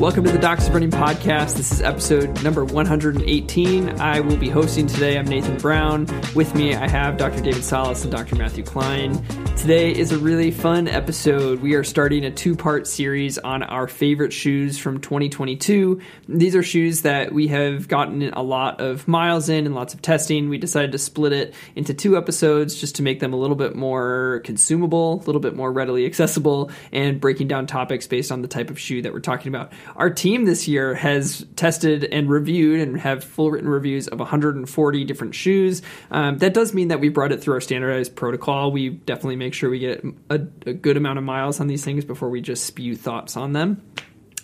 Welcome to the Docs of Running Podcast. This is episode number 118. I will be hosting today. I'm Nathan Brown. With me, I have Dr. David Salas and Dr. Matthew Klein. Today is a really fun episode. We are starting a two-part series on our favorite shoes from 2022. These are shoes that we have gotten a lot of miles in and lots of testing. We decided to split it into two episodes just to make them a little bit more consumable, a little bit more readily accessible, and breaking down topics based on the type of shoe that we're talking about. Our team this year has tested and reviewed and have full written reviews of 140 different shoes. That does mean that we brought it through our standardized protocol. We definitely make sure we get a good amount of miles on these things before we just spew thoughts on them.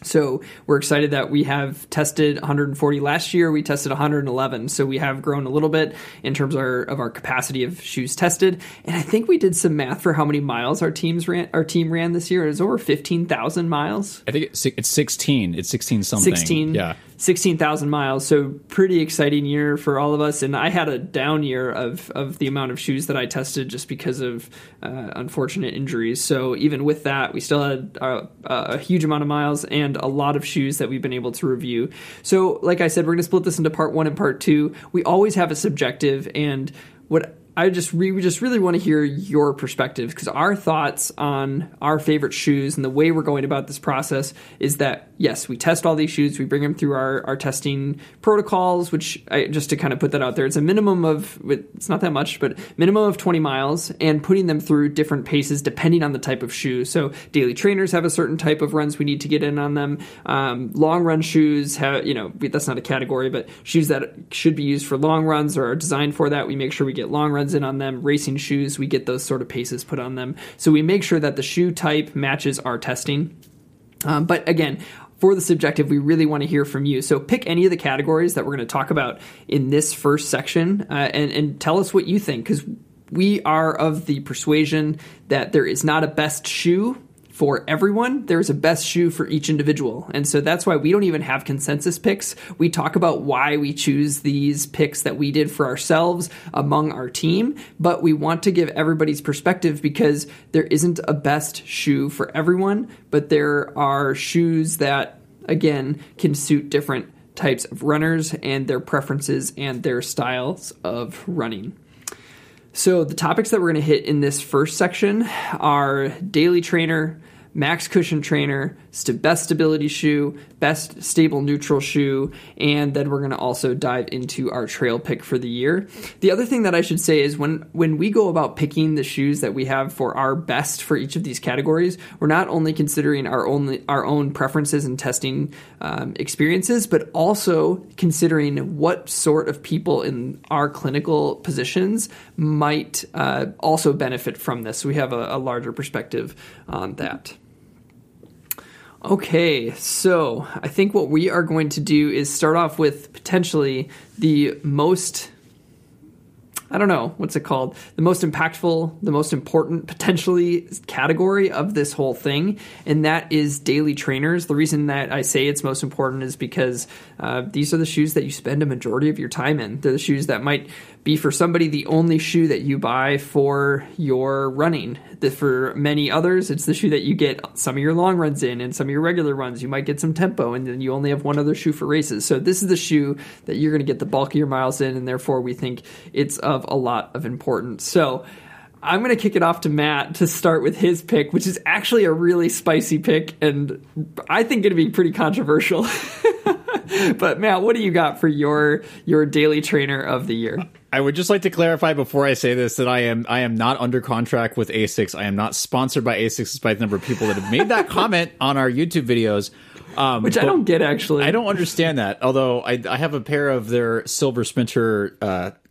So we're excited that we have tested 140 last year. We tested 111. So we have grown a little bit in terms of our capacity of shoes tested. And I think we did some math for how many miles our team ran this year. It was over 15,000 miles. I think it's 16. It's 16 something. 16. Yeah. 16,000 miles. So pretty exciting year for all of us. And I had a down year of the amount of shoes that I tested just because of unfortunate injuries. So even with that, we still had a huge amount of miles and a lot of shoes that we've been able to review. So like I said, we're going to split this into part one and part two. We always have a subjective, and what I just we just really want to hear your perspective, because our thoughts on our favorite shoes and the way we're going about this process is that, yes, we test all these shoes. We bring them through our testing protocols, which, just to kind of put that out there, it's a minimum of, it's not that much, but minimum of 20 miles and putting them through different paces depending on the type of shoe. So daily trainers have a certain type of runs we need to get in on them. Long run shoes have, that's not a category, but shoes that should be used for long runs or are designed for that, we make sure we get long runs in on them. Racing shoes, we get those sort of paces put on them. So we make sure that the shoe type matches our testing. But again, for the subjective, we really want to hear from you. So pick any of the categories that we're going to talk about in this first section and tell us what you think, because we are of the persuasion that there is not a best shoe for everyone. There's a best shoe for each individual. And so that's why we don't even have consensus picks. We talk about why we choose these picks that we did for ourselves among our team, but we want to give everybody's perspective, because there isn't a best shoe for everyone, but there are shoes that, again, can suit different types of runners and their preferences and their styles of running. So the topics that we're going to hit in this first section are daily trainer, max cushion trainer, best stability shoe, best stable neutral shoe, and then we're going to also dive into our trail pick for the year. The other thing that I should say is when we go about picking the shoes that we have for our best for each of these categories, we're not only considering our own preferences and testing experiences, but also considering what sort of people in our clinical positions might also benefit from this. We have a larger perspective on that. Okay, so I think what we are going to do is start off with potentially the most, the most impactful, the most important potentially category of this whole thing, and that is daily trainers. The reason that I say it's most important is because these are the shoes that you spend a majority of your time in. They're the shoes that might be for somebody the only shoe that you buy for your running. For many others, it's the shoe that you get some of your long runs in and some of your regular runs. You might get some tempo, and then you only have one other shoe for races. So this is the shoe that you're going to get the bulk of your miles in, and therefore we think it's of a lot of importance. So I'm going to kick it off to Matt to start with his pick, which is actually a really spicy pick, and I think going to be pretty controversial. But Matt, what do you got for your daily trainer of the year? I would just like to clarify before I say this that I am not under contract with ASICS. I am not sponsored by ASICS, despite the number of people that have made that comment on our YouTube videos. Which I don't get, actually. I don't understand that, although I have a pair of their Silver Sprinter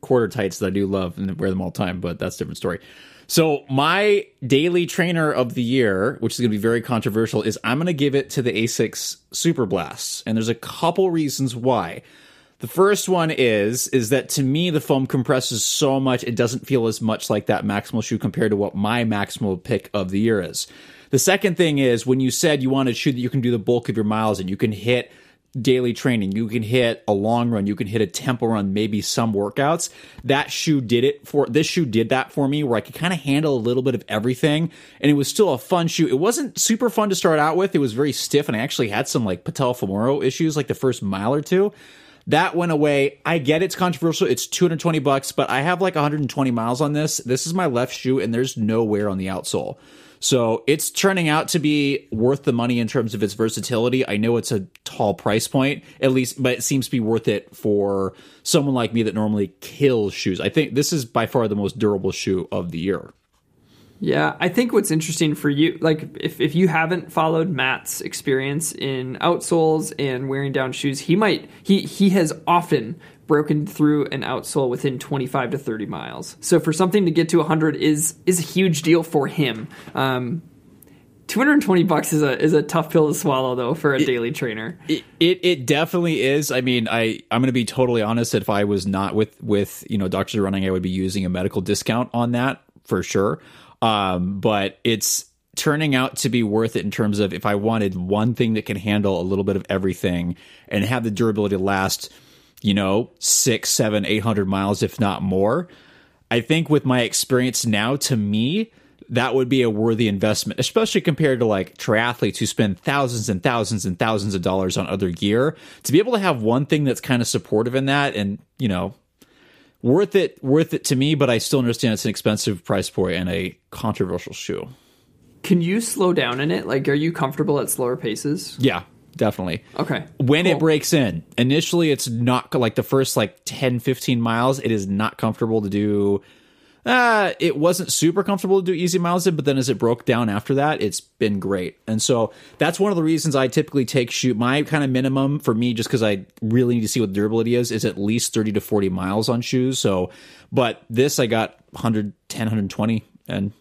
quarter tights that I do love and wear them all the time, but that's a different story. So my daily trainer of the year, which is going to be very controversial, is I'm going to give it to the ASICS Superblast. And there's a couple reasons why. The first one is that to me, the foam compresses so much, it doesn't feel as much like that maximal shoe compared to what my maximal pick of the year is. The second thing is when you said you want a shoe that you can do the bulk of your miles and you can hit daily training, you can hit a long run, you can hit a tempo run, maybe some workouts. That shoe did it for, this shoe did that for me where I could kind of handle a little bit of everything. And it was still a fun shoe. It wasn't super fun to start out with. It was very stiff and I actually had some like patellofemoral issues like the first mile or two. That went away. I get it's controversial. It's $220, but I have like 120 miles on this. This is my left shoe and there's no wear on the outsole. So it's turning out to be worth the money in terms of its versatility. I know it's a tall price point, at least, but it seems to be worth it for someone like me that normally kills shoes. I think this is by far the most durable shoe of the year. Yeah, I think what's interesting for you, like if you haven't followed Matt's experience in outsoles and wearing down shoes, he has often broken through an outsole within 25 to 30 miles. So for something to get to 100 is a huge deal for him. $220 is a tough pill to swallow though for a daily trainer. It definitely is. I mean, I'm going to be totally honest that if I was not with you know Docs of Running, I would be using a medical discount on that for sure. But it's turning out to be worth it in terms of if I wanted one thing that can handle a little bit of everything and have the durability last, you know, 600, 700, 800 miles, if not more. I think with my experience now, to me, that would be a worthy investment, especially compared to like triathletes who spend thousands and thousands and thousands of dollars on other gear. To be able to have one thing that's kind of supportive in that and, you know, worth it to me, but I still understand it's an expensive price point and a controversial shoe. Can you slow down in it? Like, are you comfortable at slower paces? Yeah, definitely. Okay. When it breaks in, initially it's not like the first like 10, 15 miles. It is not comfortable to do. It wasn't super comfortable to do easy miles in, but then as it broke down after that, it's been great. And so that's one of the reasons I typically take shoe. My kind of minimum for me, just because I really need to see what durability is at least 30 to 40 miles on shoes. So, but this, I got 110, 120 and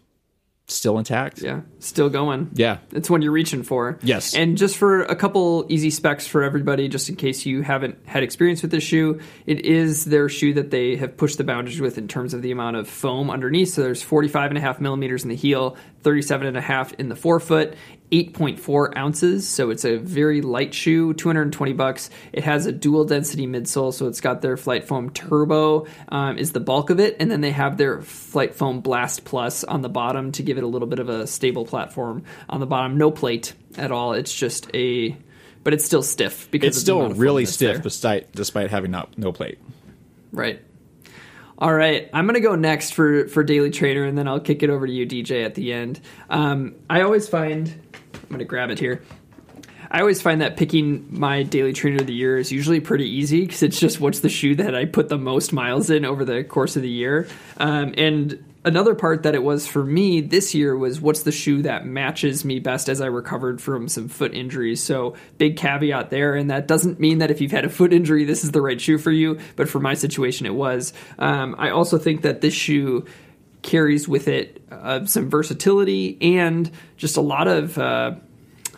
still intact. Yeah. Still going. Yeah. It's one you're reaching for. Yes. And just for a couple easy specs for everybody, just in case you haven't had experience with this shoe, it is their shoe that they have pushed the boundaries with in terms of the amount of foam underneath. So there's 45.5 millimeters in the heel, 37.5 in the forefoot, 8.4 ounces. So it's a very light shoe, $220. It has a dual density midsole. So it's got their Flight Foam Turbo is the bulk of it. And then they have their Flight Foam Blast Plus on the bottom to give it a little bit of a stable platform on the bottom. No plate at all. It's just but it's still stiff. Because it's still really stiff despite having no plate. Right. All right, I'm going to go next for Daily Trainer, and then I'll kick it over to you, DJ, at the end. I'm going to grab it here. I always find that picking my Daily Trainer of the year is usually pretty easy because it's just what's the shoe that I put the most miles in over the course of the year. And another part that it was for me this year was what's the shoe that matches me best as I recovered from some foot injuries. So big caveat there. And that doesn't mean that if you've had a foot injury, this is the right shoe for you. But for my situation, it was. I also think that this shoe carries with it some versatility and just a lot of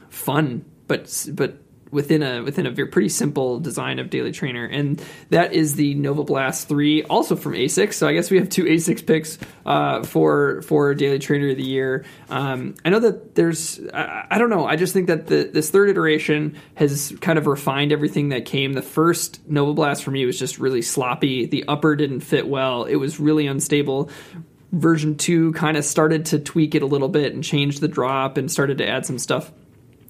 fun, but within a very pretty simple design of Daily Trainer. And that is the Novablast 3, also from ASICS. So I guess we have two ASICS picks for Daily Trainer of the year. I know that there's I don't know. I just think that this third iteration has kind of refined everything that came. The first Novablast for me was just really sloppy. The upper didn't fit well. It was really unstable. Version 2 kind of started to tweak it a little bit and change the drop and started to add some stuff.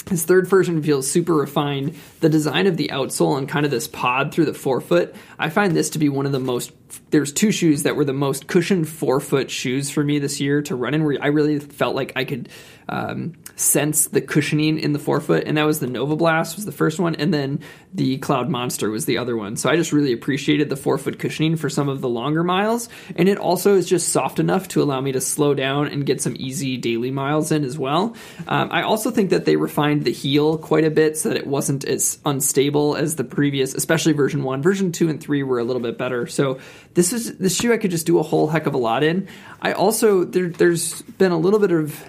His third version feels super refined. The design of the outsole and kind of this pod through the forefoot, I find this to be one of the most, there's two shoes that were the most cushioned forefoot shoes for me this year to run in, where I really felt like I could sense the cushioning in the forefoot. And that was the Novablast was the first one. And then the Cloud Monster was the other one. So I just really appreciated the forefoot cushioning for some of the longer miles. And it also is just soft enough to allow me to slow down and get some easy daily miles in as well. I also think that they refined the heel quite a bit so that it wasn't as unstable as the previous, especially version 1. Version 2 and 3 were a little bit better. So this shoe I could just do a whole heck of a lot in. I also, there's been a little bit of,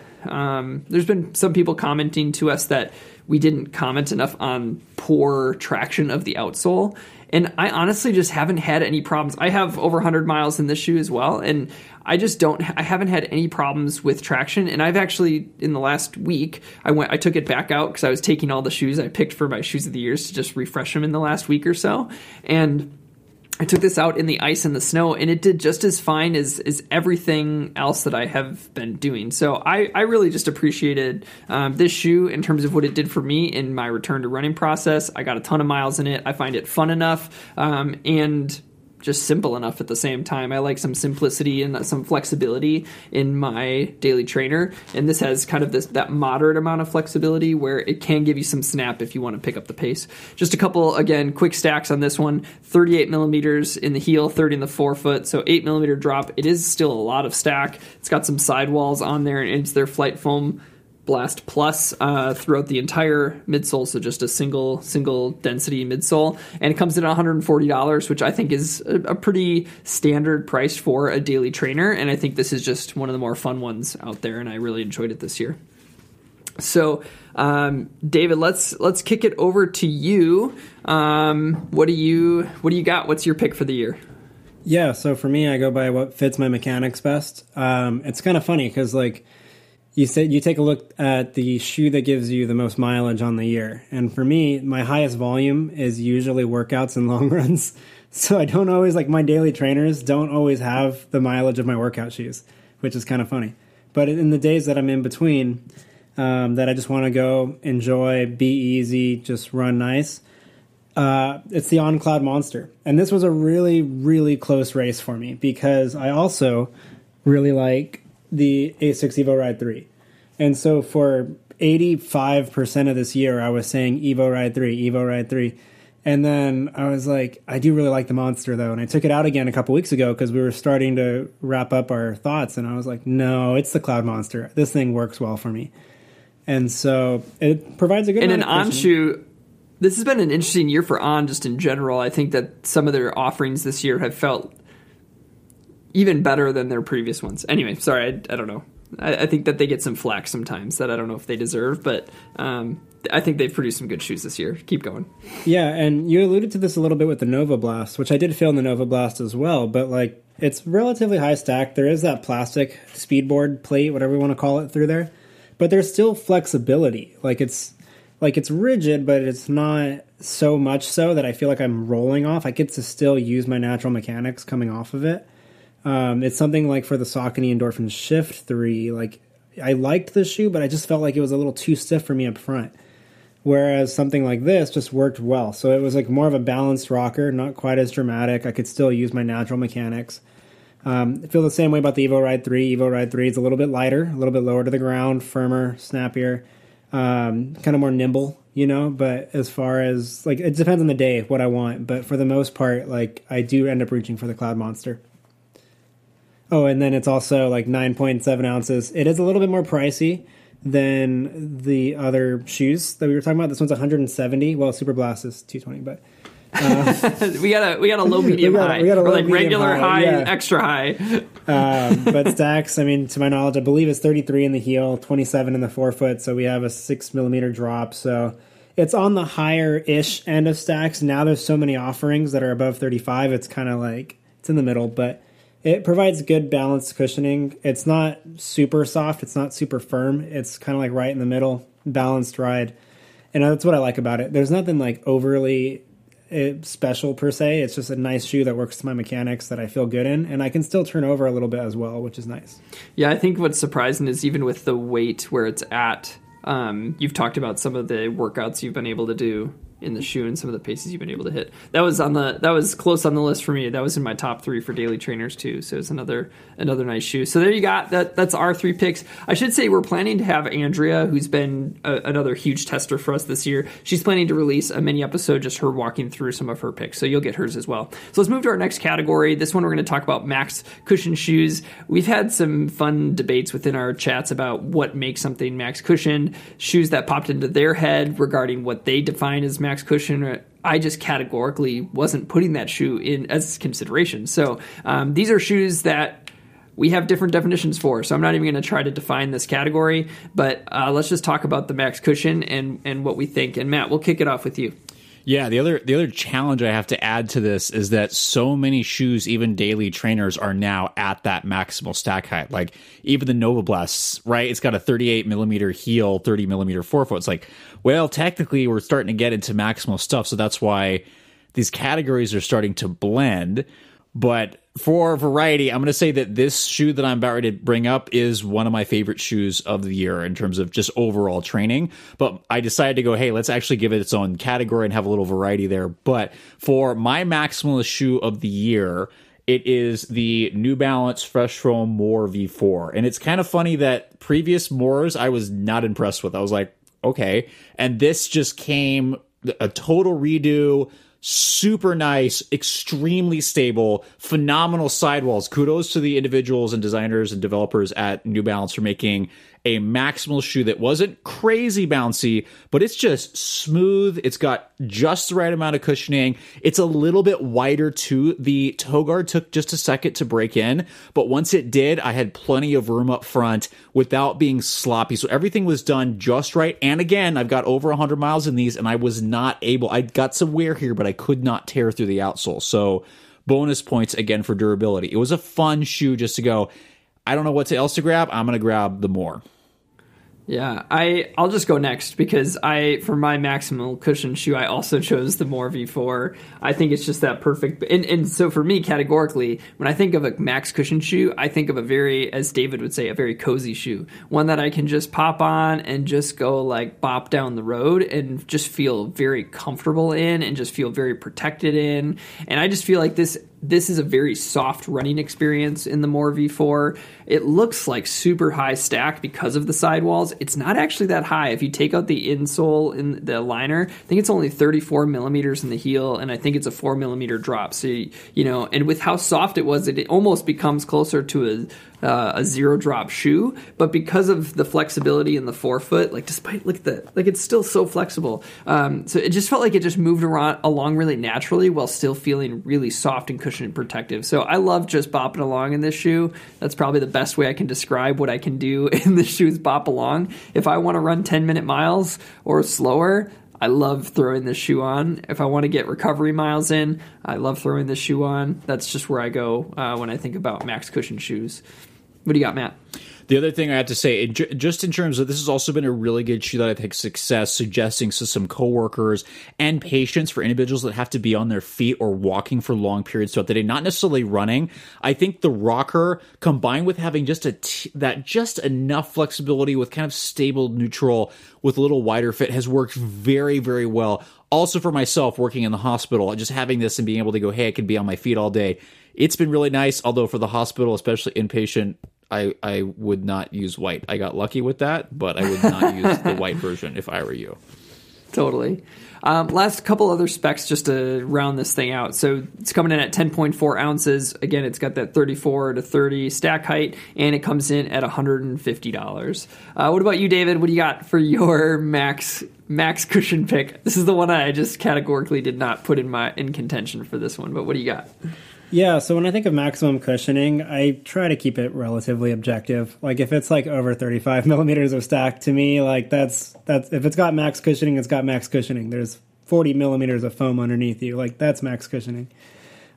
there's been some people commenting to us that we didn't comment enough on poor traction of the outsole. And I honestly just haven't had any problems. I have over 100 miles in this shoe as well, and I haven't had any problems with traction. And I've actually, in the last week, I took it back out because I was taking all the shoes I picked for my shoes of the years to just refresh them in the last week or so. And I took this out in the ice and the snow, and it did just as fine as everything else that I have been doing. So I really just appreciated this shoe in terms of what it did for me in my return to running process. I got a ton of miles in it. I find it fun enough and just simple enough at the same time. I like some simplicity and some flexibility in my daily trainer, and this has kind of that moderate amount of flexibility where it can give you some snap if you want to pick up the pace. Just a couple, again, quick stacks on this one. 38 millimeters in the heel, 30 in the forefoot, so 8 millimeter drop. It is still a lot of stack. It's got some sidewalls on there, and it's their Flight Foam Blast Plus throughout the entire midsole, so just a single density midsole, and it comes in at $140, which I think is a pretty standard price for a daily trainer, and I think this is just one of the more fun ones out there, and I really enjoyed it this year. So David, let's kick it over to you. What do you got? What's your pick for the year? Yeah, so for me, I go by what fits my mechanics best. It's kind of funny because like you said, you take a look at the shoe that gives you the most mileage on the year. And for me, my highest volume is usually workouts and long runs. So I don't always, like my daily trainers don't always have the mileage of my workout shoes, which is kind of funny. But in the days that I'm in between, that I just want to go enjoy, be easy, just run nice, it's the On Cloud Monster. And this was a really, really close race for me because I also really like the ASICS EvoRide 3. And so for 85% of this year, I was saying EvoRide 3, EvoRide 3. And then I was like, I do really like the Monster, though. And I took it out again a couple weeks ago because we were starting to wrap up our thoughts. And I was like, no, it's the Cloud Monster. This thing works well for me. And so it provides a good... And an On shoe... This has been an interesting year for On just in general. I think that some of their offerings this year have felt even better than their previous ones. Anyway, sorry, I don't know. I think that they get some flack sometimes that I don't know if they deserve, but I think they've produced some good shoes this year. Keep going. Yeah, and you alluded to this a little bit with the Novablast, which I did feel in the Novablast as well, but like it's relatively high stack. There is that plastic speedboard plate, whatever you want to call it, through there, but there's still flexibility. Like it's rigid, but it's not so much so that I feel like I'm rolling off. I get to still use my natural mechanics coming off of it. It's something like for the Saucony Endorphin Shift 3, like I liked the shoe, but I just felt like it was a little too stiff for me up front. Whereas something like this just worked well. So it was like more of a balanced rocker, not quite as dramatic. I could still use my natural mechanics. I feel the same way about the EvoRide 3. EvoRide 3 is a little bit lighter, a little bit lower to the ground, firmer, snappier, kind of more nimble, you know, but as far as like, it depends on the day what I want. But for the most part, like I do end up reaching for the Cloud Monster. Oh, and then it's also like 9.7 ounces. It is a little bit more pricey than the other shoes that we were talking about. This one's 170. Well, Superblast is 220, but we got a low, medium, high. We got a low, like medium, regular, high, yeah. And extra high. But stacks, I mean, to my knowledge, I believe it's 33 in the heel, 27 in the forefoot. So we have a 6 millimeter drop. So it's on the higher-ish end of stacks. Now there's so many offerings that are above 35. It's kind of like it's in the middle, but it provides good balanced cushioning. It's not super soft. It's not super firm. It's kind of like right in the middle, balanced ride. And that's what I like about it. There's nothing like overly special per se. It's just a nice shoe that works to my mechanics that I feel good in. And I can still turn over a little bit as well, which is nice. Yeah, I think what's surprising is even with the weight where it's at, you've talked about some of the workouts you've been able to do in the shoe and some of the paces you've been able to hit. That was close on the list for me. That was in my top three for daily trainers too. So it's another nice shoe. So there you got that. That's our three picks. I should say we're planning to have Andrea, who's been another huge tester for us this year. She's planning to release a mini episode, just her walking through some of her picks. So you'll get hers as well. So let's move to our next category. This one, we're going to talk about max cushion shoes. We've had some fun debates within our chats about what makes something max cushioned, shoes that popped into their head regarding what they define as max cushion I just categorically wasn't putting that shoe in as consideration. So these are shoes that we have different definitions for, so I'm not even going to try to define this category, but let's just talk about the max cushion and what we think. And Matt, we'll kick it off with you. Yeah, the other challenge I have to add to this is that so many shoes, even daily trainers, are now at that maximal stack height. Like even the Novablasts, right? It's got a 38 millimeter heel, 30 millimeter forefoot. It's like, well, technically we're starting to get into maximal stuff. So that's why these categories are starting to blend. But for variety, I'm going to say that this shoe that I'm about ready to bring up is one of my favorite shoes of the year in terms of just overall training. But I decided to go, hey, let's actually give it its own category and have a little variety there. But for my maximalist shoe of the year, it is the New Balance Fresh Foam More V4. And it's kind of funny that previous Mores I was not impressed with. I was like, okay. And this just came a total redo. Super nice, extremely stable, phenomenal sidewalls. Kudos to the individuals and designers and developers at New Balance for making a maximal shoe that wasn't crazy bouncy, but it's just smooth. It's got just the right amount of cushioning. It's a little bit wider too. The toe guard took just a second to break in, but once it did, I had plenty of room up front without being sloppy. So everything was done just right. And again, I've got over 100 miles in these, and I was not able. I got some wear here, but I could not tear through the outsole. So bonus points again for durability. It was a fun shoe just to go, I don't know what else to grab. I'm going to grab the More. Yeah, I'll just go next because for my maximal cushion shoe, I also chose the More V4. I think it's just that perfect. And so for me, categorically, when I think of a max cushion shoe, I think of a very, as David would say, a very cozy shoe. One that I can just pop on and just go like bop down the road and just feel very comfortable in and just feel very protected in. And I just feel like this is a very soft running experience in the More V4. It looks like super high stack because of the sidewalls. It's not actually that high. If you take out the insole and the liner, I think it's only 34 millimeters in the heel, and I think it's a 4 millimeter drop. So, you know, and with how soft it was, it almost becomes closer to a zero drop shoe, but because of the flexibility in the forefoot, like despite like it's still so flexible. So it just felt like it just moved around along really naturally while still feeling really soft and cushioned and protective. So I love just bopping along in this shoe. That's probably the best way I can describe what I can do in the shoes. Bop along. If I want to run 10-minute miles or slower, I love throwing this shoe on. If I want to get recovery miles in, I love throwing this shoe on. That's just where I go when I think about max cushion shoes. What do you got, Matt? The other thing I have to say, just in terms of this has also been a really good shoe that I've had success suggesting to some coworkers and patients for individuals that have to be on their feet or walking for long periods throughout the day, not necessarily running. I think the rocker combined with having just enough flexibility with kind of stable neutral with a little wider fit has worked very, very well. Also for myself working in the hospital, just having this and being able to go, hey, I could be on my feet all day. It's been really nice, although for the hospital, especially inpatient, I would not use white. I got lucky with that, but I would not use the white version if I were you. Totally. Last couple other specs just to round this thing out. So it's coming in at 10.4 ounces. Again, it's got that 34 to 30 stack height, and it comes in at $150. What about you, David? What do you got for your max cushion pick? This is the one I just categorically did not put in contention for this one, but what do you got? Yeah, so when I think of maximum cushioning, I try to keep it relatively objective. Like if it's like over 35 millimeters of stack, to me, like that's if it's got max cushioning, it's got max cushioning. There's 40 millimeters of foam underneath you, like that's max cushioning.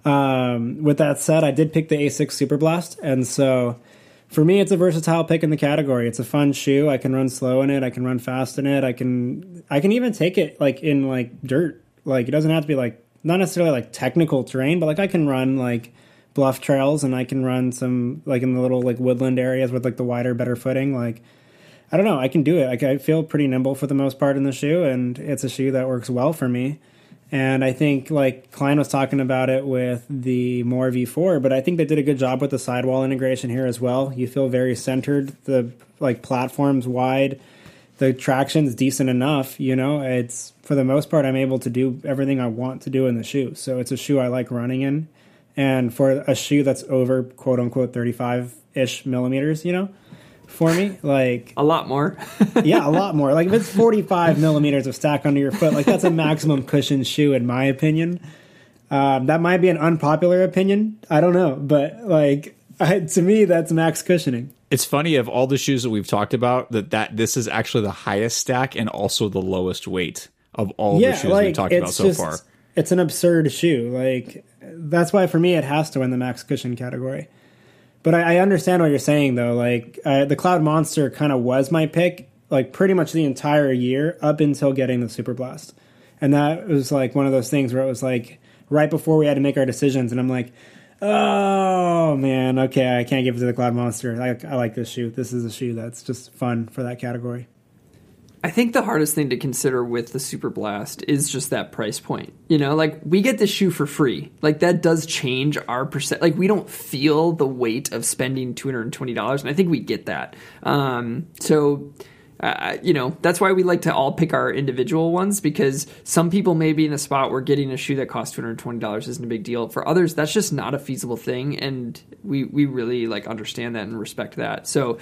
With that said, I did pick the ASICS Superblast, and so for me, it's a versatile pick in the category. It's a fun shoe. I can run slow in it. I can run fast in it. I can even take it like in like dirt. Like it doesn't have to be like, not necessarily like technical terrain, but like I can run like bluff trails and I can run some like in the little like woodland areas with like the wider, better footing. Like, I don't know, I can do it. Like I feel pretty nimble for the most part in the shoe, and it's a shoe that works well for me. And I think like Klein was talking about it with the More V4, but I think they did a good job with the sidewall integration here as well. You feel very centered, the like platform's wide. The traction's decent enough, you know, it's for the most part, I'm able to do everything I want to do in the shoe. So it's a shoe I like running in. And for a shoe that's over, quote unquote, 35-ish millimeters, you know, for me. Like a lot more. Yeah, a lot more. Like if it's 45 millimeters of stack under your foot, like that's a maximum cushion shoe in my opinion. That might be an unpopular opinion. I don't know. But like to me, that's max cushioning. It's funny, of all the shoes that we've talked about, that this is actually the highest stack and also the lowest weight of all the shoes we've talked about so far. It's an absurd shoe. Like that's why for me, it has to win the max cushion category. But I understand what you're saying, though. Like the Cloud Monster kind of was my pick, like pretty much the entire year up until getting the Superblast, and that was like one of those things where it was like right before we had to make our decisions, and I'm like, oh man, okay, I can't give it to the Cloud Monster. I like this shoe. This is a shoe that's just fun for that category. I think the hardest thing to consider with the Superblast is just that price point. You know, like we get this shoe for free. Like that does change our percent. Like we don't feel the weight of spending $220, and I think we get that. You know, that's why we like to all pick our individual ones, because some people may be in a spot where getting a shoe that costs $220 isn't a big deal. For others, that's just not a feasible thing, and we really like understand that and respect that. So,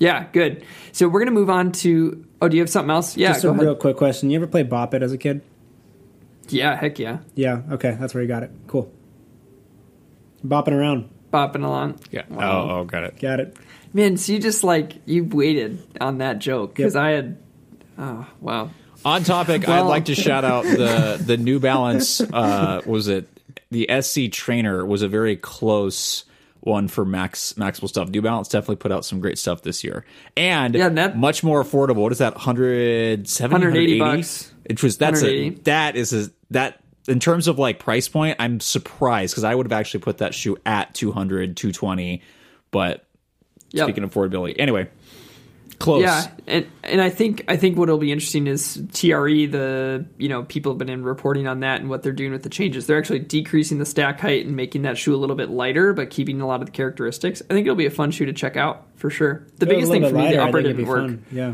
yeah, good. So we're gonna move on to. Oh, do you have something else? Yeah, just go ahead. Real quick question. You ever play Bop It as a kid? Yeah, heck yeah. Yeah. Okay, that's where you got it. Cool. Bopping around. Bopping along. Yeah. Wow. Oh, got it. Got it. Man, so you just like you waited on that joke because I had. Oh wow. On topic, well, I'd like to shout out the New Balance. Was it the SC Trainer? Was a very close one for maximal stuff. New Balance definitely put out some great stuff this year, and much more affordable. What is that? $180. It was that in terms of like price point. I'm surprised because I would have actually put that shoe at $200, $220, but. Speaking of affordability. Anyway, close. Yeah, and I think what'll be interesting is TRE, people have been in reporting on that and what they're doing with the changes. They're actually decreasing the stack height and making that shoe a little bit lighter, but keeping a lot of the characteristics. I think it'll be a fun shoe to check out for sure. The biggest thing for me, the operative work. Fun. Yeah.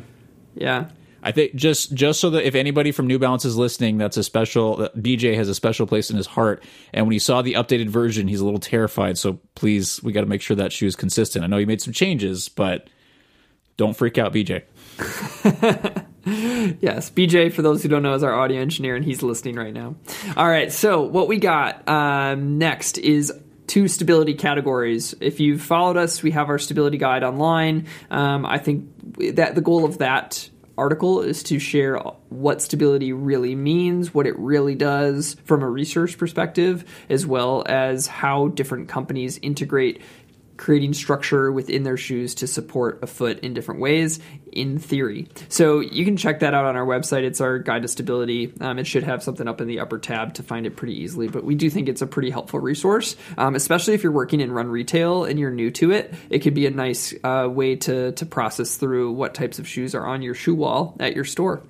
Yeah. I think just so that if anybody from New Balance is listening, that's a special BJ has a special place in his heart. And when he saw the updated version, he's a little terrified. So please, we got to make sure that shoe is consistent. I know you made some changes, but don't freak out, BJ. Yes, BJ, for those who don't know, is our audio engineer, and he's listening right now. All right, so what we got next is two stability categories. If you've followed us, we have our stability guide online. I think that the goal of that article is to share what stability really means, what it really does from a research perspective, as well as how different companies integrate creating structure within their shoes to support a foot in different ways in theory. So you can check that out on our website. It's our guide to stability. It should have something up in the upper tab to find it pretty easily, but we do think it's a pretty helpful resource, especially if you're working in run retail and you're new to it. It could be a nice way to process through what types of shoes are on your shoe wall at your store.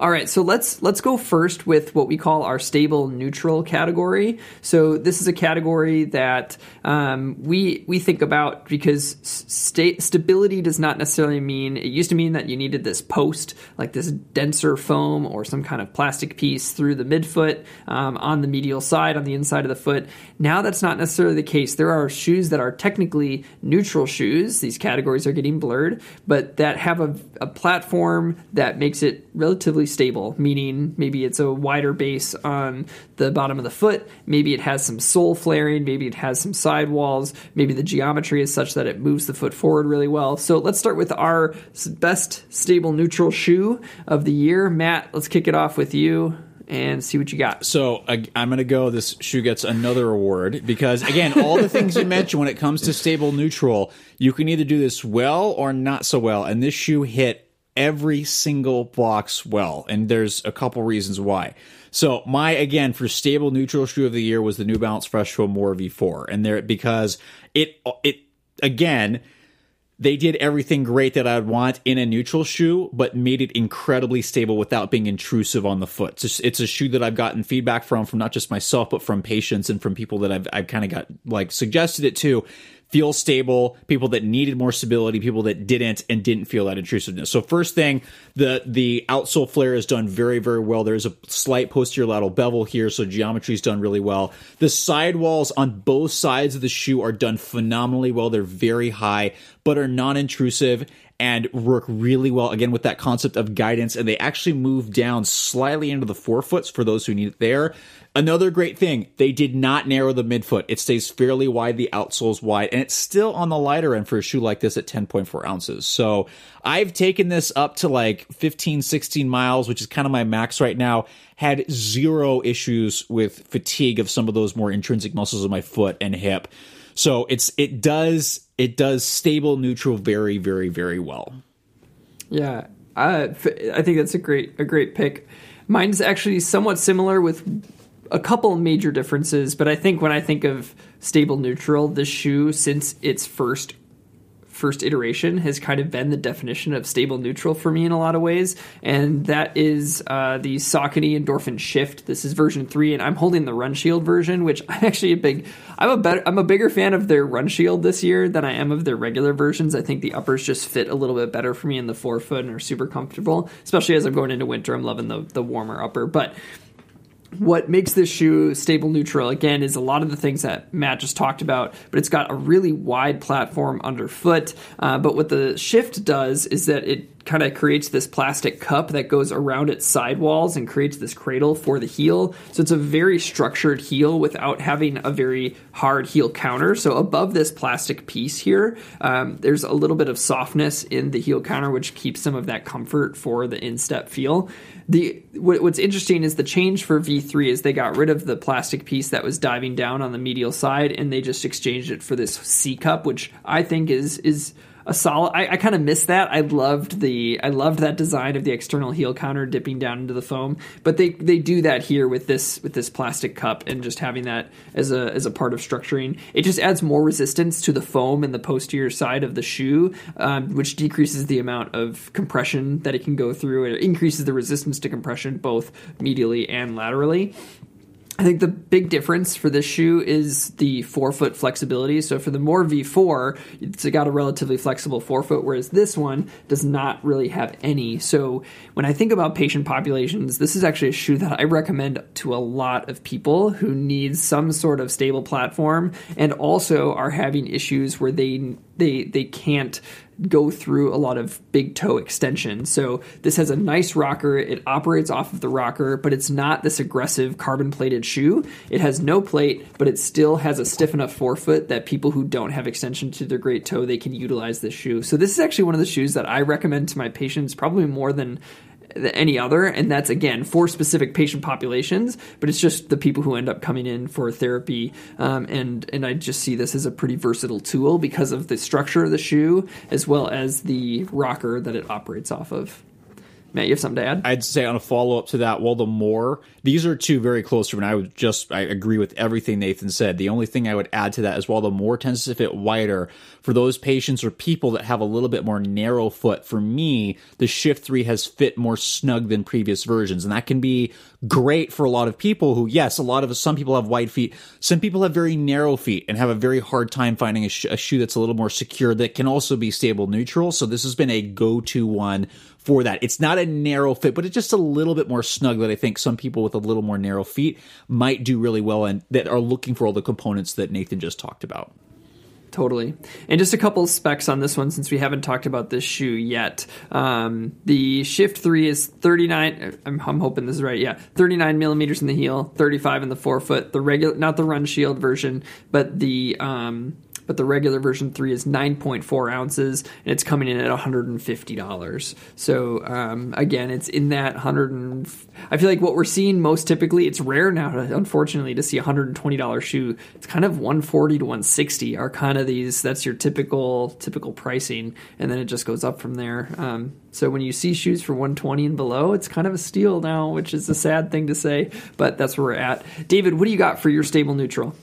All right, so let's go first with what we call our stable neutral category. So this is a category that we think about because stability does not necessarily mean, it used to mean that you needed this post, like this denser foam or some kind of plastic piece through the midfoot on the medial side, on the inside of the foot. Now that's not necessarily the case. There are shoes that are technically neutral shoes. These categories are getting blurred, but that have a platform that makes it relatively stable, meaning maybe it's a wider base on the bottom of the foot, maybe it has some sole flaring, maybe it has some sidewalls, maybe the geometry is such that it moves the foot forward really well. So let's start with our best stable neutral shoe of the year. Matt, let's kick it off with you and see what you got. So I'm going to go, this shoe gets another award because, again, all the things you mentioned when it comes to stable neutral, you can either do this well or not so well, and this shoe hit every single box well, and there's a couple reasons why. So my, again, for stable neutral shoe of the year was the New Balance Fresh Foam More V4, and there, because it again, they did everything great that I'd want in a neutral shoe, but made it incredibly stable without being intrusive on the foot. So it's a shoe that I've gotten feedback from not just myself, but from patients and from people that I've kind of got like suggested it to. feel stable, people that needed more stability, people that didn't and didn't feel that intrusiveness. So first thing, the outsole flare is done very, very well. There's a slight posterior lateral bevel here, so geometry is done really well. The sidewalls on both sides of the shoe are done phenomenally well. They're very high, but are non-intrusive and work really well, again, with that concept of guidance. And they actually move down slightly into the forefoots for those who need it there. Another great thing, they did not narrow the midfoot. It stays fairly wide, the outsole's wide, and it's still on the lighter end for a shoe like this at 10.4 ounces. So I've taken this up to like 15, 16 miles, which is kind of my max right now. Had zero issues with fatigue of some of those more intrinsic muscles of my foot and hip. So it does stable neutral very, very, very well. Yeah, I think that's a great pick. Mine's actually somewhat similar with a couple major differences, but I think when I think of stable neutral, this shoe, since its first iteration, has kind of been the definition of stable neutral for me in a lot of ways, and that is the Saucony Endorphin Shift. This is version 3, and I'm holding the Run Shield version, which I'm actually a bigger fan of their Run Shield this year than I am of their regular versions. I think the uppers just fit a little bit better for me in the forefoot and are super comfortable, especially as I'm going into winter. I'm loving the warmer upper, but what makes this shoe stable neutral, again, is a lot of the things that Matt just talked about, but it's got a really wide platform underfoot. But what the Shift does is that it kind of creates this plastic cup that goes around its sidewalls and creates this cradle for the heel. So it's a very structured heel without having a very hard heel counter. So above this plastic piece here, there's a little bit of softness in the heel counter, which keeps some of that comfort for the instep feel. What's interesting is the change for V3 is they got rid of the plastic piece that was diving down on the medial side, and they just exchanged it for this C cup, which I think is a solid. I kind of miss that. I loved that design of the external heel counter dipping down into the foam, but they do that here with this plastic cup, and just having that as a part of structuring, it just adds more resistance to the foam and the posterior side of the shoe, which decreases the amount of compression that it can go through. It increases the resistance to compression both medially and laterally. I think the big difference for this shoe is the forefoot flexibility. So for the More V4, it's got a relatively flexible forefoot, whereas this one does not really have any. So when I think about patient populations, this is actually a shoe that I recommend to a lot of people who need some sort of stable platform and also are having issues where they can't go through a lot of big toe extension. So this has a nice rocker. It operates off of the rocker, but it's not this aggressive carbon plated shoe. It has no plate, but it still has a stiff enough forefoot that people who don't have extension to their great toe, they can utilize this shoe. So this is actually one of the shoes that I recommend to my patients probably more than any other, and that's, again, for specific patient populations, but it's just the people who end up coming in for therapy, and I just see this as a pretty versatile tool because of the structure of the shoe as well as the rocker that it operates off of. Matt, you have something to add? I'd say on a follow-up to that, well, the More, these are two very close to, and I agree with everything Nathan said. The only thing I would add to that is while the More tends to fit wider, for those patients or people that have a little bit more narrow foot, for me, the Shift 3 has fit more snug than previous versions, and that can be great for a lot of people who, yes, some people have wide feet, some people have very narrow feet and have a very hard time finding a shoe that's a little more secure that can also be stable neutral, so this has been a go-to one for that. It's not a narrow fit, but it's just a little bit more snug that I think some people with a little more narrow feet might do really well and that are looking for all the components that Nathan just talked about. Totally. And just a couple specs on this one since we haven't talked about this shoe yet. The Shift 3 is 39, I'm hoping this is right, yeah, 39 millimeters in the heel, 35 in the forefoot. The regular, not the Run Shield version, but the regular version 3 is 9.4 ounces, and it's coming in at $150. So, again, it's in that I feel like what we're seeing most typically, it's rare now, unfortunately, to see a $120 shoe. It's kind of $140 to $160 are kind of these. That's your typical pricing, and then it just goes up from there. So when you see shoes for $120 and below, it's kind of a steal now, which is a sad thing to say, but that's where we're at. David, what do you got for your stable neutral?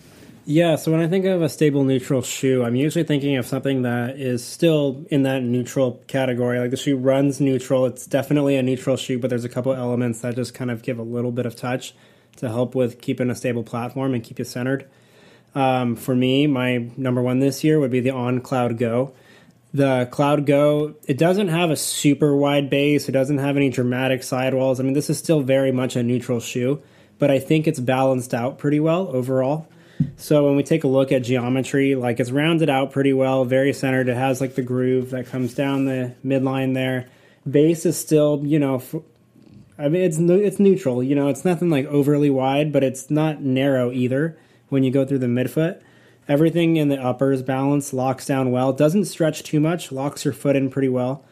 Yeah, so when I think of a stable neutral shoe, I'm usually thinking of something that is still in that neutral category. Like the shoe runs neutral. It's definitely a neutral shoe, but there's a couple elements that just kind of give a little bit of touch to help with keeping a stable platform and keep you centered. For me, my number one this year would be the On Cloud Go. The Cloud Go, it doesn't have a super wide base. It doesn't have any dramatic sidewalls. I mean, this is still very much a neutral shoe, but I think it's balanced out pretty well overall. So when we take a look at geometry, like it's rounded out pretty well, very centered. It has like the groove that comes down the midline there. Base is still, you know, I mean, it's neutral. You know, it's nothing like overly wide, but it's not narrow either when you go through the midfoot. Everything in the upper is balanced, locks down well, doesn't stretch too much, locks your foot in pretty well.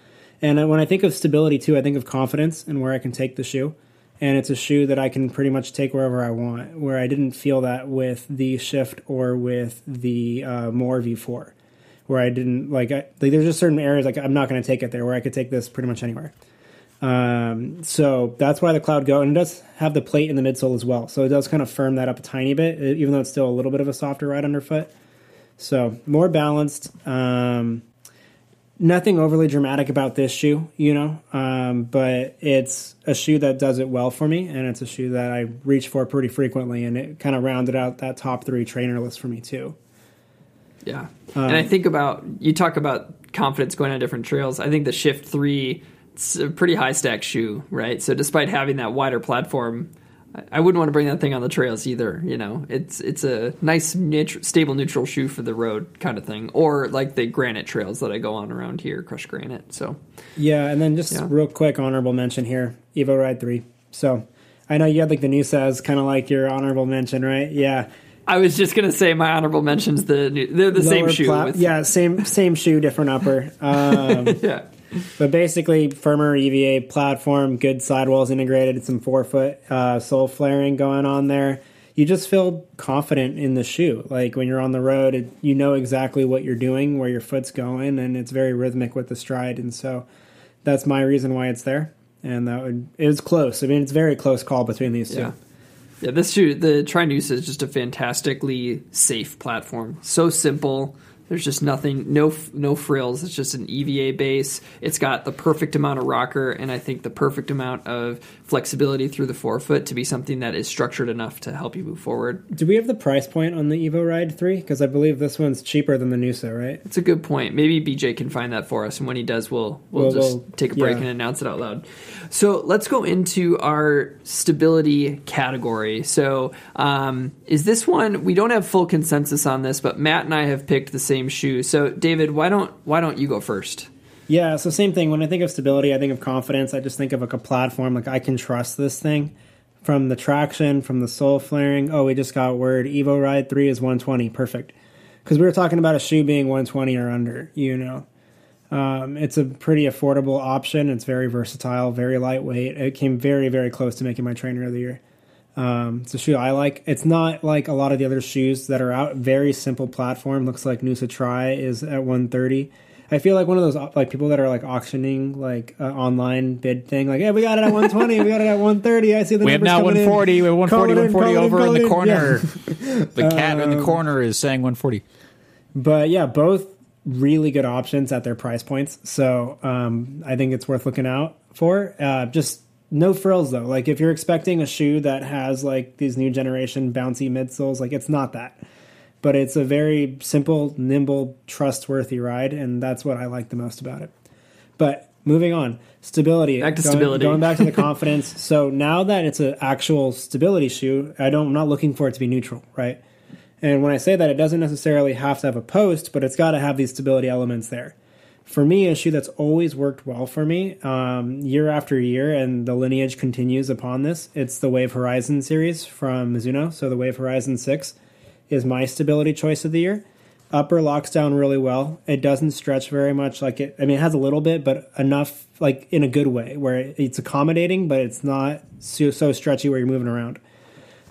And when I think of stability too, I think of confidence and where I can take the shoe. And it's a shoe that I can pretty much take wherever I want, where I didn't feel that with the Shift or with the More V4, where I didn't like there's just certain areas like I'm not going to take it there, where I could take this pretty much anywhere. So that's why the Cloud Go, and it does have the plate in the midsole as well. So it does kind of firm that up a tiny bit, even though it's still a little bit of a softer ride underfoot. So more balanced, nothing overly dramatic about this shoe, you know, but it's a shoe that does it well for me, and it's a shoe that I reach for pretty frequently, and it kind of rounded out that top three trainer list for me too. Yeah. And I think about, you talk about confidence going on different trails. I think the Shift 3, it's a pretty high stack shoe, right? So despite having that wider platform, I wouldn't want to bring that thing on the trails either, you know. It's a nice, stable, neutral shoe for the road kind of thing, or like the granite trails that I go on around here, crushed granite. So yeah, and then just real quick honorable mention here, EvoRide 3. So I know you had like the Noosa kind of like your honorable mention, right? Yeah. I was just gonna say my honorable mentions they're the same shoe. Same shoe, different upper. Yeah. But basically, firmer EVA platform, good sidewalls integrated, some forefoot sole flaring going on there. You just feel confident in the shoe. Like when you're on the road, you know exactly what you're doing, where your foot's going, and it's very rhythmic with the stride. And so that's my reason why it's there. And it was close. I mean, it's a very close call between these two. Yeah, this shoe, the Trinusa, is just a fantastically safe platform. So simple. There's just nothing, no frills. It's just an EVA base. It's got the perfect amount of rocker, and I think the perfect amount of flexibility through the forefoot to be something that is structured enough to help you move forward. Do we have the price point on the EvoRide 3? Because I believe this one's cheaper than the Noosa, right? It's a good point. Maybe BJ can find that for us, and when he does, we'll take a break and announce it out loud. So let's go into our stability category. So is this one, we don't have full consensus on this, but Matt and I have picked the same shoe. So David, why don't you go first? Yeah, so same thing. When I think of stability, I think of confidence. I just think of like a platform, like I can trust this thing from the traction, from the sole flaring. Oh, we just got word EvoRide 3 is 120. Perfect. Because we were talking about a shoe being 120 or under, you know. It's a pretty affordable option. It's very versatile, very lightweight. It came very, very close to making my trainer of the year. It's a shoe I like. It's not like a lot of the other shoes that are out. Very simple platform. Looks like Noosa Tri is at 130. I feel like one of those like people that are like auctioning like online bid thing. Like, hey, we got it at 120. We got it at 130. I see the numbers coming in. We have now 140. We're 140 over in the corner. Yeah. The cat in the corner is saying 140. But yeah, both really good options at their price points. So I think it's worth looking out for. Just no frills, though. Like, if you're expecting a shoe that has, like, these new generation bouncy midsoles, like, it's not that. But it's a very simple, nimble, trustworthy ride, and that's what I like the most about it. But moving on. Stability. Back to stability. Going back to the confidence. So now that it's an actual stability shoe, I'm not looking for it to be neutral, right? And when I say that, it doesn't necessarily have to have a post, but it's got to have these stability elements there. For me, a shoe that's always worked well for me year after year, and the lineage continues upon this, it's the Wave Horizon series from Mizuno. So the Wave Horizon 6 is my stability choice of the year. Upper locks down really well. It doesn't stretch very much. It has a little bit, but enough, like in a good way, where it's accommodating, but it's not so stretchy where you're moving around.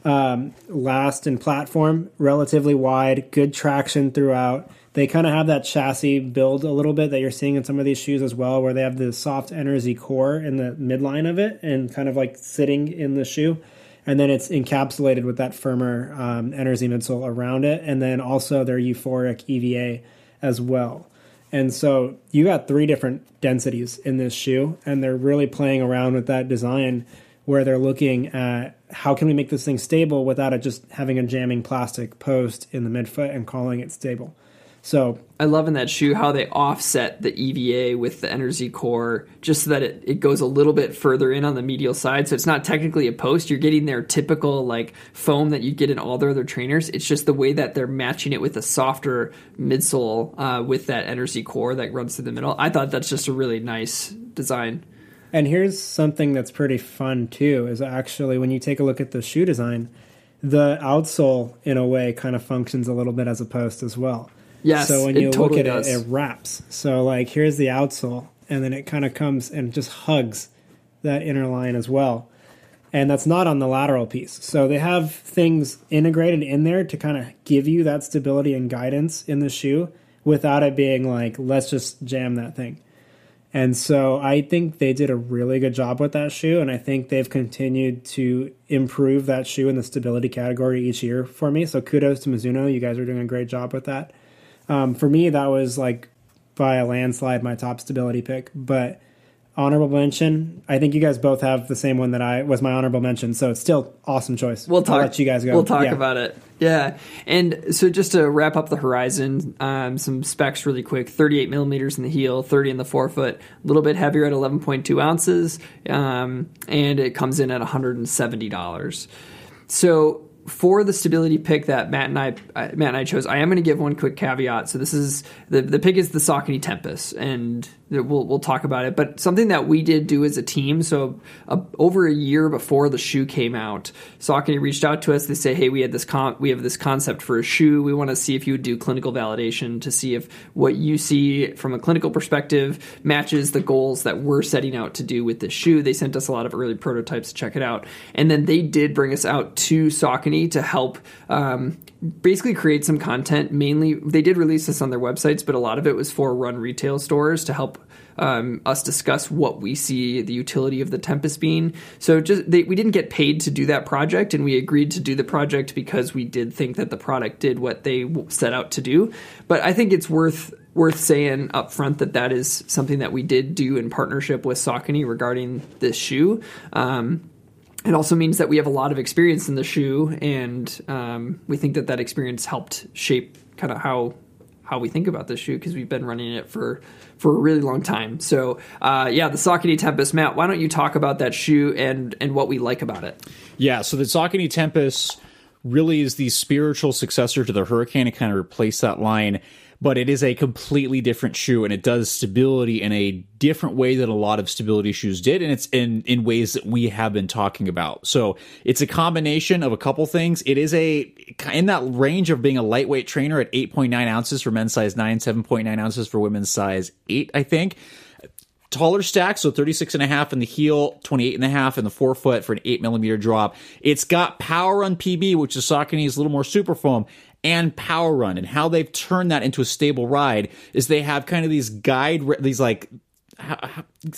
Last in platform, relatively wide, good traction throughout. They kind of have that chassis build a little bit that you're seeing in some of these shoes as well, where they have the soft Energy core in the midline of it and kind of like sitting in the shoe. And then it's encapsulated with that firmer Energy midsole around it. And then also their euphoric EVA as well. And so you got three different densities in this shoe, and they're really playing around with that design where they're looking at how can we make this thing stable without it just having a jamming plastic post in the midfoot and calling it stable. So I love in that shoe how they offset the EVA with the Energy Core just so that it goes a little bit further in on the medial side. So it's not technically a post. You're getting their typical like foam that you get in all their other trainers. It's just the way that they're matching it with a softer midsole with that Energy Core that runs through the middle. I thought that's just a really nice design. And here's something that's pretty fun too is actually when you take a look at the shoe design, the outsole in a way kind of functions a little bit as a post as well. Yes, so when you look at it, it wraps. So like here's the outsole, and then it kind of comes and just hugs that inner line as well. And that's not on the lateral piece. So they have things integrated in there to kind of give you that stability and guidance in the shoe without it being like, let's just jam that thing. And so I think they did a really good job with that shoe, and I think they've continued to improve that shoe in the stability category each year for me. So kudos to Mizuno. You guys are doing a great job with that. For me, that was like by a landslide, my top stability pick, but honorable mention. I think you guys both have the same one that I was my honorable mention. So it's still awesome choice. We'll talk, I'll let you guys go. We'll talk about it. Yeah. And so just to wrap up the Horizon, some specs really quick, 38 millimeters in the heel, 30 in the forefoot, a little bit heavier at 11.2 ounces. And it comes in at $170. So, for the stability pick that Matt and I chose, I am going to give one quick caveat. So this is the pick is the Saucony Tempest, and we'll talk about it. But something that we did do as a team. So over a year before the shoe came out, Saucony reached out to us. They say, "Hey, we have this concept for a shoe. We want to see if you would do clinical validation to see if what you see from a clinical perspective matches the goals that we're setting out to do with this shoe." They sent us a lot of early prototypes to check it out, and then they did bring us out to Saucony to help basically create some content. Mainly, they did release this on their websites, but a lot of it was for run retail stores to help us discuss what we see the utility of the Tempest being. So we didn't get paid to do that project, and we agreed to do the project because we did think that the product did what they set out to do. But I think it's worth saying up front that is something that we did do in partnership with Saucony regarding this shoe. It also means that we have a lot of experience in the shoe, and we think that experience helped shape kind of how we think about this shoe because we've been running it for a really long time. So, the Saucony Tempest. Matt, why don't you talk about that shoe and what we like about it? Yeah, so the Saucony Tempest really is the spiritual successor to the Hurricane. It kind of replaced that line, but it is a completely different shoe, and it does stability in a different way that a lot of stability shoes did, and it's in ways that we have been talking about. So it's a combination of a couple things. It is in that range of being a lightweight trainer at 8.9 ounces for men's size 9, 7.9 ounces for women's size 8, I think. Taller stack, so 36.5 in the heel, 28.5 in the forefoot for an 8 millimeter drop. It's got Power Run PB, which is Saucony's little more super foam, and Power Run. And how they've turned that into a stable ride is they have kind of these it's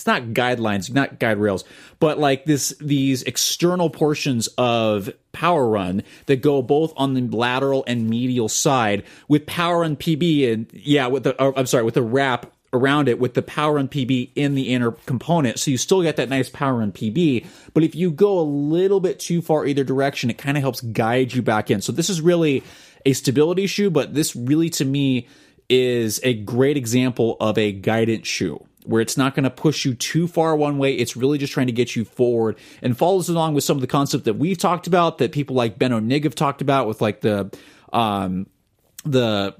not guidelines, not guide rails, but like these external portions of Power Run that go both on the lateral and medial side with Power Run PB with the wrap around it with the Power Run PB in the inner component. So you still get that nice Power Run PB, but if you go a little bit too far either direction, it kind of helps guide you back in. So this is really a stability shoe, but this really to me is a great example of a guidance shoe where it's not going to push you too far one way. It's really just trying to get you forward and follows along with some of the concept that we've talked about, that people like Ben O'Nig have talked about with like the why am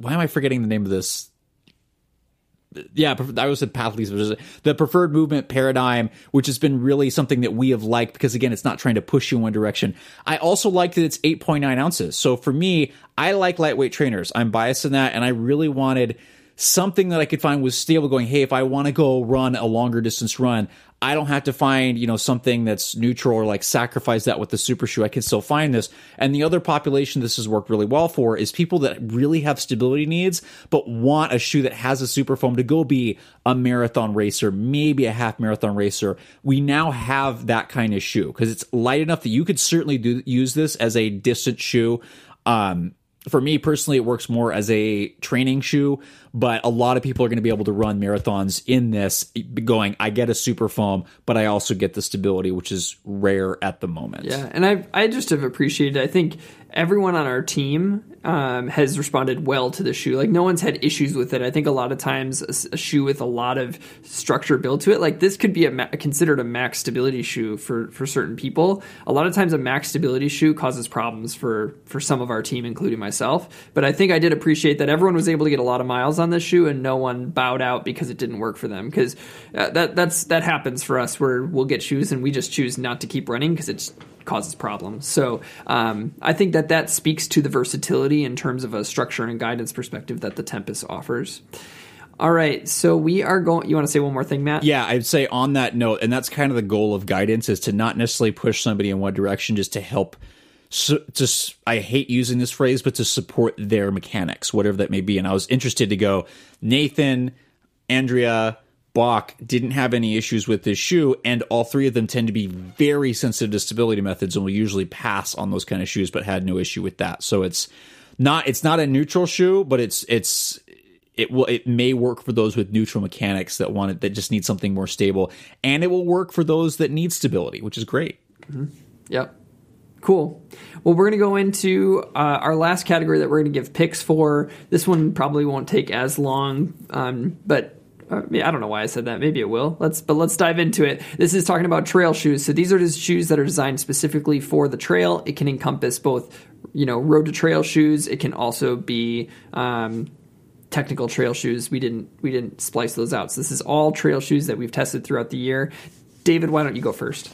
I forgetting the name of this? Yeah, I always said path leads, but the preferred movement paradigm, which has been really something that we have liked because, again, it's not trying to push you in one direction. I also like that it's 8.9 ounces. So for me, I like lightweight trainers. I'm biased in that, and I really wanted something that I could find was stable going, hey, if I want to go run a longer distance run, I don't have to find, something that's neutral or like sacrifice that with the super shoe. I can still find this. And the other population this has worked really well for is people that really have stability needs, but want a shoe that has a super foam to go be a marathon racer, maybe a half marathon racer. We now have that kind of shoe because it's light enough that you could certainly use this as a distance shoe. For me personally, it works more as a training shoe, but a lot of people are going to be able to run marathons in this going, I get a super foam, but I also get the stability, which is rare at the moment. Yeah, and I just have appreciated, I think everyone on our team has responded well to the shoe. Like, no one's had issues with it. I think a lot of times a shoe with a lot of structure built to it, like this could be considered a max stability shoe for certain people. A lot of times a max stability shoe causes problems for some of our team, including myself. But I think I did appreciate that everyone was able to get a lot of miles on this shoe and no one bowed out because it didn't work for them. Because that happens for us, where we'll get shoes and we just choose not to keep running because it's causes problems. So I think that speaks to the versatility in terms of a structure and guidance perspective that the Tempest offers. All right, so we are going... You want to say one more thing, Matt? Yeah, I'd say on that note, and that's kind of the goal of guidance, is to not necessarily push somebody in one direction, just to help... I hate using this phrase, but to support their mechanics, whatever that may be. And I was interested to go, Nathan, Andrea... Bach didn't have any issues with this shoe, and all three of them tend to be very sensitive to stability methods and will usually pass on those kind of shoes, but had no issue with that. So it's not a neutral shoe, but it may work for those with neutral mechanics that want it, that just need something more stable, and it will work for those that need stability, which is great. Mm-hmm. Yep. Cool. Well, we're going to go into our last category that we're going to give picks for. This one probably won't take as long, but I don't know why I said that. Maybe it will. Let's dive into it. This is talking about trail shoes. So these are just shoes that are designed specifically for the trail. It can encompass both, road to trail shoes. It can also be technical trail shoes. We didn't splice those out. So this is all trail shoes that we've tested throughout the year. David, why don't you go first?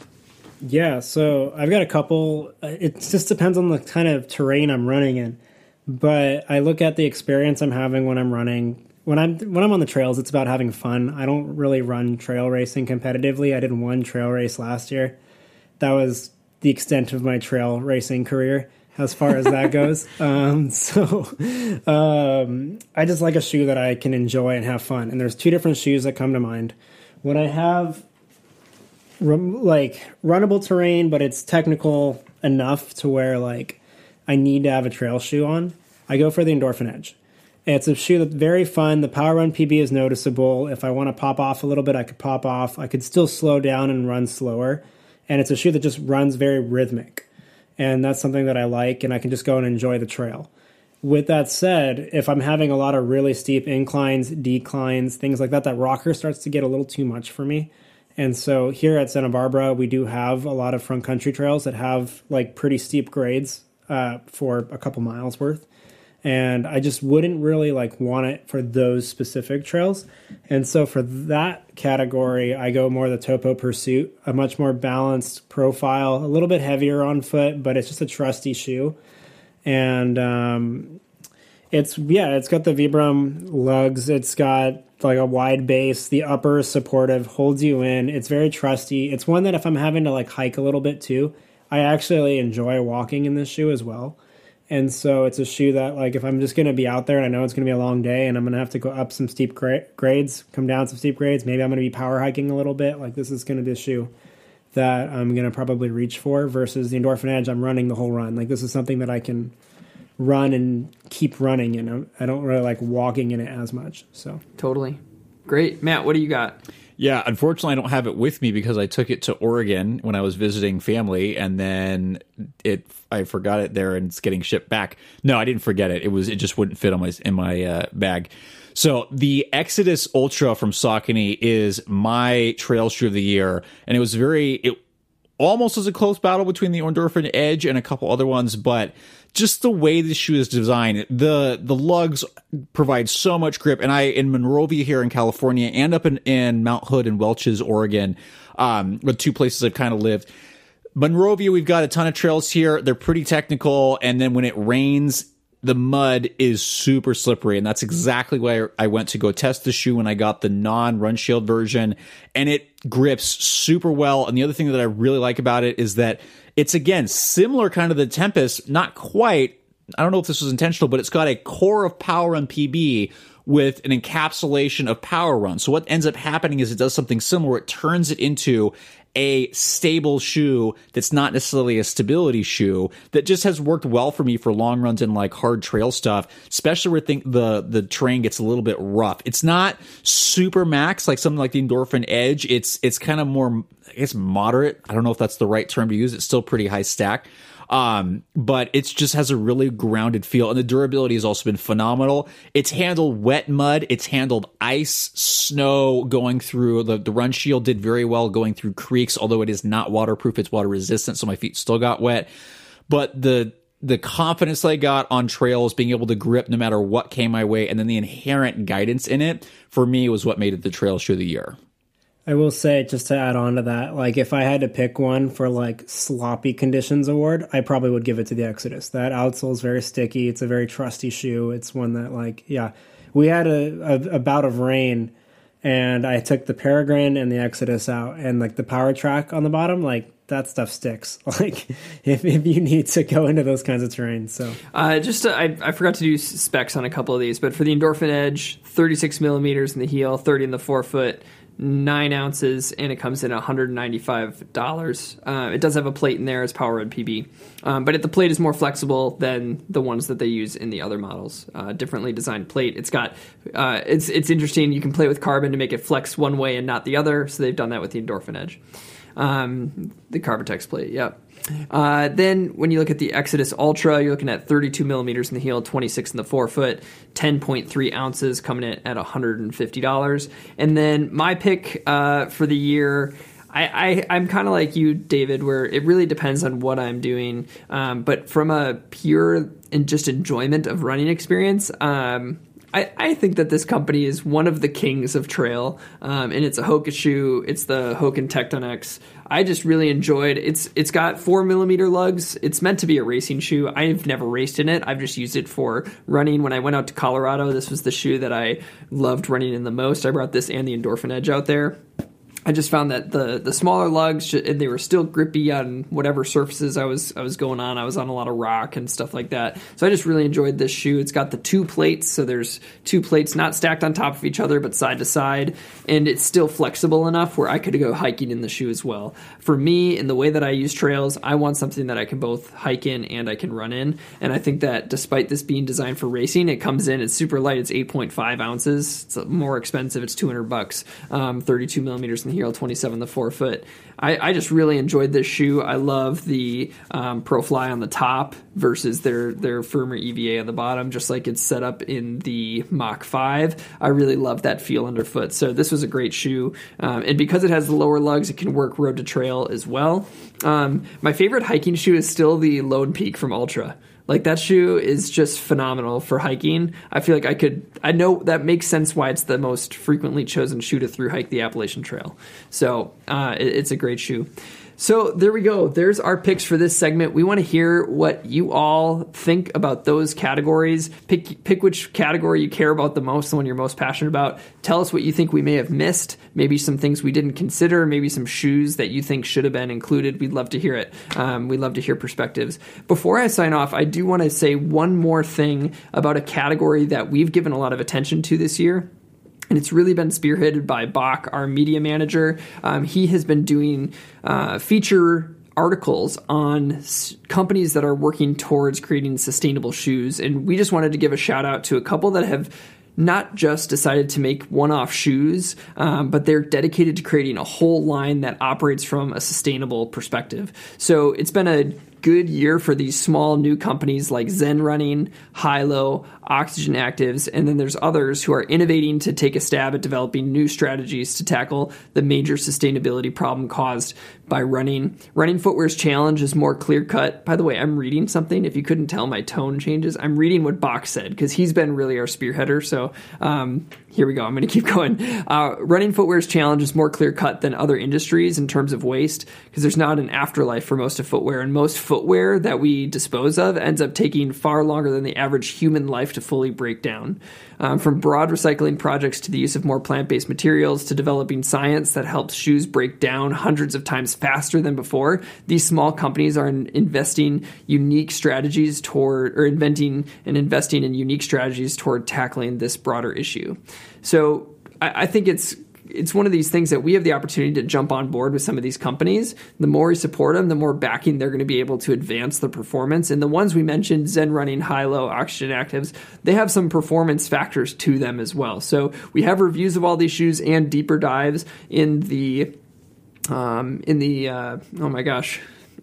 Yeah. So I've got a couple. It just depends on the kind of terrain I'm running in, but I look at the experience I'm having when I'm running. When I'm on the trails, it's about having fun. I don't really run trail racing competitively. I did one trail race last year. That was the extent of my trail racing career as far as that goes. I just like a shoe that I can enjoy and have fun. And there's two different shoes that come to mind. When I have runnable terrain, but it's technical enough to where I need to have a trail shoe on, I go for the Endorphin Edge. It's a shoe that's very fun. The Power Run PB is noticeable. If I want to pop off a little bit, I could pop off. I could still slow down and run slower. And it's a shoe that just runs very rhythmic. And that's something that I like, and I can just go and enjoy the trail. With that said, if I'm having a lot of really steep inclines, declines, things like that, that rocker starts to get a little too much for me. And so here at Santa Barbara, we do have a lot of front country trails that have pretty steep grades for a couple miles worth. And I just wouldn't really want it for those specific trails. And so for that category, I go more the Topo Pursuit, a much more balanced profile, a little bit heavier on foot, but it's just a trusty shoe. And it's got the Vibram lugs. It's got a wide base. The upper is supportive, holds you in. It's very trusty. It's one that if I'm having to hike a little bit too, I actually enjoy walking in this shoe as well. And so it's a shoe that, if I'm just going to be out there and I know it's going to be a long day and I'm going to have to go up some steep grades, come down some steep grades, maybe I'm going to be power hiking a little bit. This is going to be a shoe that I'm going to probably reach for, versus the Endorphin Edge, I'm running the whole run. This is something that I can run and keep running in. I don't really like walking in it as much. So totally. Great. Matt, what do you got? Yeah, unfortunately, I don't have it with me because I took it to Oregon when I was visiting family, and then I forgot it there, and it's getting shipped back. No, I didn't forget it. It just wouldn't fit in my bag. So the Exodus Ultra from Saucony is my trail shoe of the year, and it was almost as a close battle between the Endorphin Edge and a couple other ones, but just the way this shoe is designed, the lugs provide so much grip. And in Monrovia here in California, and up in Mount Hood and Welch's, Oregon, with two places I've kind of lived. Monrovia, we've got a ton of trails here. They're pretty technical. And then when it rains, the mud is super slippery. And that's exactly why I went to go test the shoe when I got the non-Run Shield version. And it grips super well. And the other thing that I really like about it is that it's, again, similar kind of the Tempest. Not quite. I don't know if this was intentional, but it's got a core of Power Run PB with an encapsulation of Power Run. So what ends up happening is it does something similar. It turns it into a stable shoe that's not necessarily a stability shoe that just has worked well for me for long runs and like hard trail stuff, especially where the terrain gets a little bit rough. It's not super max like something like the Endorphin Edge. It's kind of more, I guess, moderate. I don't know if that's the right term to use. It's still pretty high stack. But it just has a really grounded feel, and the durability has also been phenomenal. It's handled wet mud. It's handled ice, snow going through. The run shield did very well going through creeks, although it is not waterproof. It's water resistant, so my feet still got wet. But the confidence I got on trails, being able to grip no matter what came my way, and then the inherent guidance in it, for me, was what made it the trail shoe of the year. I will say, just to add on to that, like if I had to pick one for like sloppy conditions award, I probably would give it to the Exodus. That outsole is very sticky. It's a very trusty shoe. It's one that like, yeah, we had a bout of rain and I took the Peregrine and the Exodus out, and like the Power Track on the bottom, like that stuff sticks. Like if you need to go into those kinds of terrain. So I forgot to do specs on a couple of these, but for the Endorphin Edge, 36 millimeters in the heel, 30 in the forefoot, 9 ounces, and it comes in $195. It does have a plate in there as Power Run PB, but the plate is more flexible than the ones that they use in the other models. Differently designed plate. It's got it's interesting. You can play with carbon to make it flex one way and not the other. So they've done that with the Endorphin Edge, the Carbotex plate. Yeah. Then when you look at the Exodus Ultra, you're looking at 32 millimeters in the heel, 26 in the forefoot, 10.3 ounces coming in at $150. And then my pick for the year, I'm kind of like you, David, where it really depends on what I'm doing. But from a pure and just enjoyment of running experience, I think that this company is one of the kings of trail, and it's a Hoka shoe. It's the Hoka Tecton X. I just really enjoyed. It's got 4 millimeter lugs. It's meant to be a racing shoe. I've never raced in it. I've just used it for running. When I went out to Colorado, this was the shoe that I loved running in the most. I brought this and the Endorphin Edge out there. I just found that the smaller lugs, and they were still grippy on whatever surfaces I was going on. I was on a lot of rock and stuff like that. So I just really enjoyed this shoe. It's got the two plates. So there's two plates not stacked on top of each other, but side to side. And it's still flexible enough where I could go hiking in the shoe as well. For me, in the way that I use trails, I want something that I can both hike in and I can run in. And I think that despite this being designed for racing, it comes in, it's super light. It's 8.5 ounces. It's more expensive. It's $200, 32 millimeters in the 27 the forefoot. I just really enjoyed this shoe. I love the ProFly on the top versus their firmer EVA on the bottom, just like it's set up in the Mach 5. I really love that feel underfoot. So this was a great shoe. And because it has the lower lugs, it can work road to trail as well. My favorite hiking shoe is still the Lone Peak from Ultra. Like that shoe is just phenomenal for hiking. I feel like I know that makes sense why it's the most frequently chosen shoe to through hike the Appalachian Trail. So it's a great shoe. So there we go. There's our picks for this segment. We want to hear what you all think about those categories. Pick which category you care about the most, the one you're most passionate about. Tell us what you think we may have missed, maybe some things we didn't consider, maybe some shoes that you think should have been included. We'd love to hear it. We'd love to hear perspectives. Before I sign off, I do want to say one more thing about a category that we've given a lot of attention to this year. And it's really been spearheaded by Bach, our media manager. He has been doing feature articles on companies that are working towards creating sustainable shoes. And we just wanted to give a shout out to a couple that have not just decided to make one-off shoes, but they're dedicated to creating a whole line that operates from a sustainable perspective. So it's been a good year for these small new companies like Zen Running, Hilo, Oxygen Actives, and then there's others who are innovating to take a stab at developing new strategies to tackle the major sustainability problem caused by running. Running Footwear's challenge is more clear-cut. By the way, I'm reading something. If you couldn't tell, my tone changes. I'm reading what Bach said because he's been really our spearheader. So here we go. I'm going to keep going. Running Footwear's challenge is more clear-cut than other industries in terms of waste because there's not an afterlife for most of footwear, and most footwear that we dispose of ends up taking far longer than the average human life to fully break down. From broad recycling projects to the use of more plant-based materials to developing science that helps shoes break down hundreds of times faster than before, these small companies are investing unique strategies toward, or inventing and investing in unique strategies toward tackling this broader issue. So I think it's it's one of these things that we have the opportunity to jump on board with some of these companies. The more we support them, the more backing they're going to be able to advance the performance. And the ones we mentioned, Zen Running, Hilo, Oxygen Actives, they have some performance factors to them as well. So we have reviews of all these shoes and deeper dives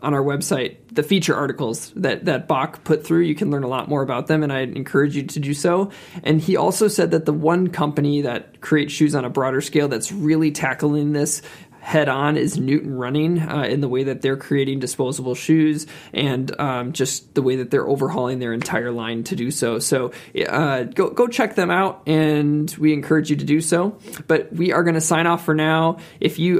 on our website, the feature articles that Bach put through. You can learn a lot more about them, and I encourage you to do so. And he also said that the one company that creates shoes on a broader scale that's really tackling this head on is Newton Running, in the way that they're creating disposable shoes and just the way that they're overhauling their entire line to do so. So go check them out, and we encourage you to do so. But we are going to sign off for now. If you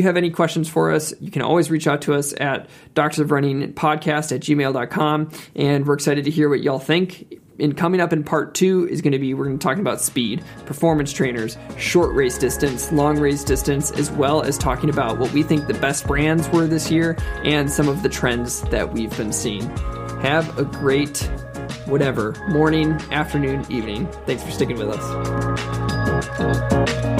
have any questions for us, you can always reach out to us at docsofrunningpodcast@gmail.com, and we're excited to hear what y'all think. And coming up in part 2 is going to be, we're going to be talking about speed, performance trainers, short race distance, long race distance, as well as talking about what we think the best brands were this year and some of the trends that we've been seeing. Have a great morning, afternoon, evening. Thanks for sticking with us.